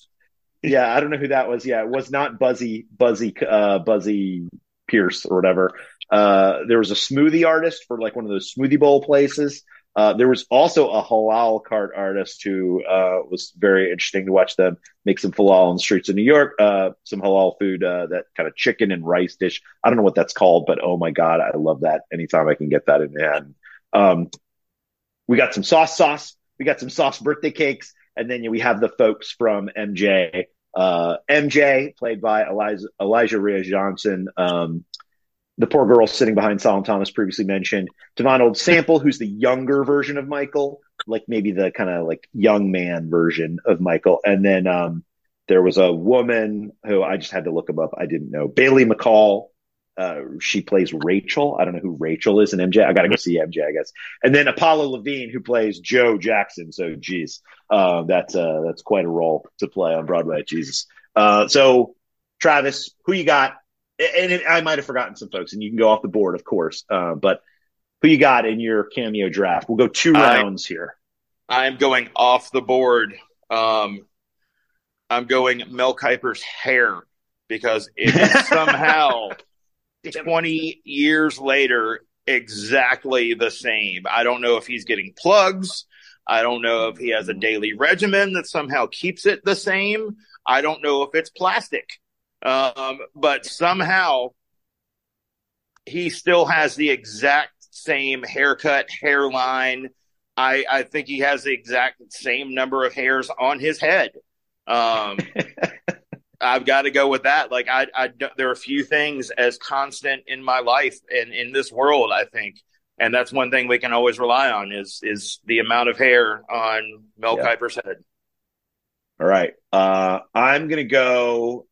Yeah, I don't know who that was. Yeah, it was not Buzzy Pierce or whatever. There was a smoothie artist for like one of those smoothie bowl places. There was also a halal cart artist who was very interesting to watch them make some halal on the streets of New York, some halal food, that kind of chicken and rice dish. I don't know what that's called, but oh my God, I love that. Anytime I can get that in hand. We got some sauce. We got some sauce birthday cakes. And then we have the folks from MJ. MJ, played by Elijah Rhea Johnson, the poor girl sitting behind Solomon Thomas, previously mentioned. Devon Old Sample, who's the younger version of Michael, like maybe the kind of like young man version of Michael. And then there was a woman who I just had to look him up. I didn't know. Bailey McCall. She plays Rachel. I don't know who Rachel is in MJ. I got to go see MJ, I guess. And then Apollo Levine, who plays Joe Jackson. So, geez, that's quite a role to play on Broadway. Jesus. So, Travis, who you got? And I might have forgotten some folks, and you can go off the board, of course. But who you got in your cameo draft? We'll go two rounds here. I'm going off the board. I'm going Mel Kiper's hair, because it is somehow 20 years later exactly the same. I don't know if he's getting plugs. I don't know if he has a daily regimen that somehow keeps it the same. I don't know if it's plastic. But somehow he still has the exact same haircut, hairline. I think he has the exact same number of hairs on his head. I've got to go with that. Like there are a few things as constant in my life and in this world, I think. And that's one thing we can always rely on is the amount of hair on Mel Kiper's head. All right. I'm going to go.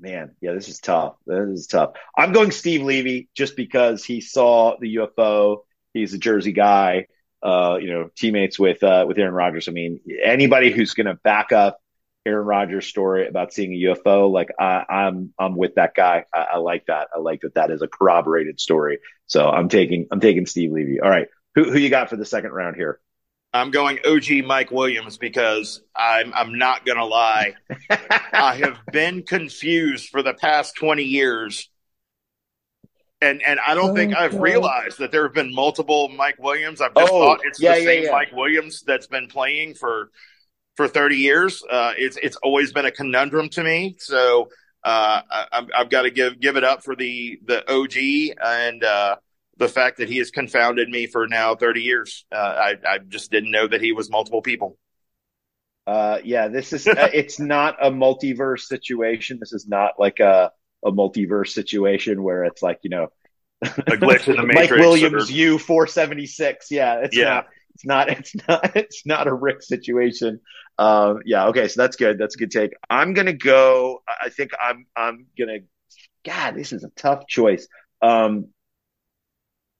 Man, yeah, this is tough. I'm going Steve Levy just because he saw the UFO. He's a Jersey guy, teammates with Aaron Rodgers. I mean, anybody who's going to back up Aaron Rodgers' story about seeing a UFO, like I'm with that guy. I like that. I like that is a corroborated story. So I'm taking Steve Levy. All right, who you got for the second round here? I'm going OG Mike Williams because I'm not going to lie. I have been confused for the past 20 years. And I don't think I've realized that there have been multiple Mike Williams. I've just thought it's the same Mike Williams that's been playing for 30 years. It's always been a conundrum to me. So I've got to give it up for the OG and the fact that he has confounded me for now 30 years. I just didn't know that he was multiple people. This is it's not a multiverse situation. This is not like a multiverse situation where it's like, a glitch in the Matrix. Mike Williams, U476. Yeah, it's not a Rick situation. Okay, so that's good. That's a good take. I'm gonna go. I think I'm gonna. God, this is a tough choice.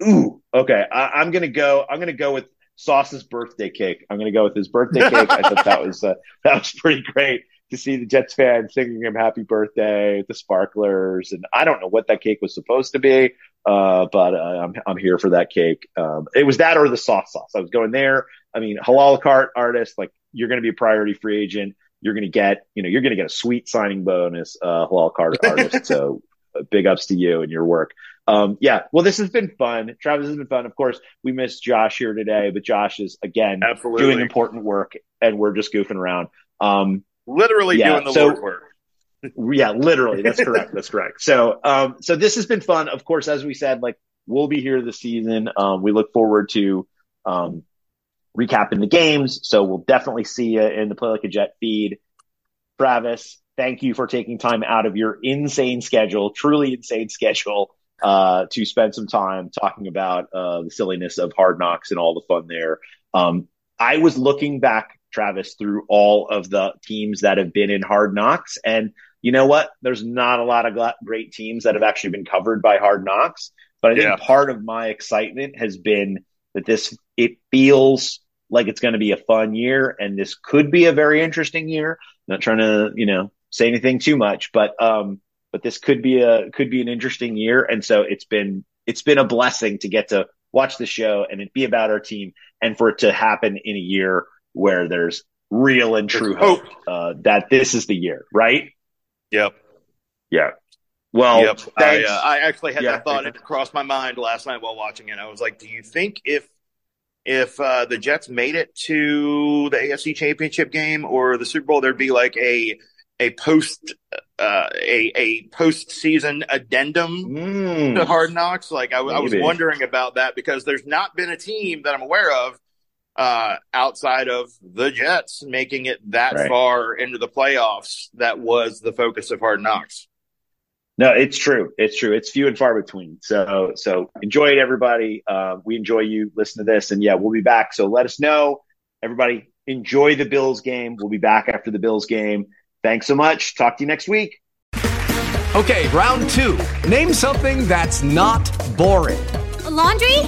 Okay. I'm gonna go with Sauce's birthday cake. I'm gonna go with his birthday cake. I thought that was pretty great to see the Jets fan singing him happy birthday, the sparklers, and I don't know what that cake was supposed to be, but I'm here for that cake. It was that or the sauce. I was going there. I mean, halal cart artist, like you're gonna be a priority free agent. You're gonna get, you're gonna get a sweet signing bonus, halal cart artist. So big ups to you and your work. Well, this has been fun. Travis, has been fun. Of course, we missed Josh here today, but Josh is, again, absolutely doing important work, and we're just goofing around. Literally doing the Lord work. Yeah, literally. That's correct. That's correct. So so this has been fun. Of course, as we said, like we'll be here this season. We look forward to recapping the games. So we'll definitely see you in the Play Like a Jet feed. Travis, thank you for taking time out of your insane schedule, truly insane schedule, to spend some time talking about the silliness of Hard Knocks and all the fun there. I was looking back, Travis, through all of the teams that have been in Hard Knocks, and you know what? There's not a lot of great teams that have actually been covered by Hard Knocks, but I think part of my excitement has been that it feels like it's going to be a fun year, and this could be a very interesting year. I'm not trying to, say anything too much, but this could be an interesting year. And so it's been a blessing to get to watch the show, and it be about our team, and for it to happen in a year where there's real and true hope that this is the year, right? Yep. Yeah. Well, yep. I actually had that thought. It crossed my mind last night while watching it. I was like, do you think if the Jets made it to the AFC Championship game or the Super Bowl, there'd be like a postseason addendum to Hard Knocks? Like I was wondering about that, because there's not been a team that I'm aware of outside of the Jets making it that far into the playoffs that was the focus of Hard Knocks. No, it's true. It's true. It's few and far between. So enjoy it, everybody. We enjoy you. Listen to this. And, yeah, we'll be back. So let us know. Everybody, enjoy the Bills game. We'll be back after the Bills game. Thanks so much. Talk to you next week. Okay, round two. Name something that's not boring. A laundry?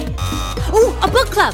Ooh, a book club.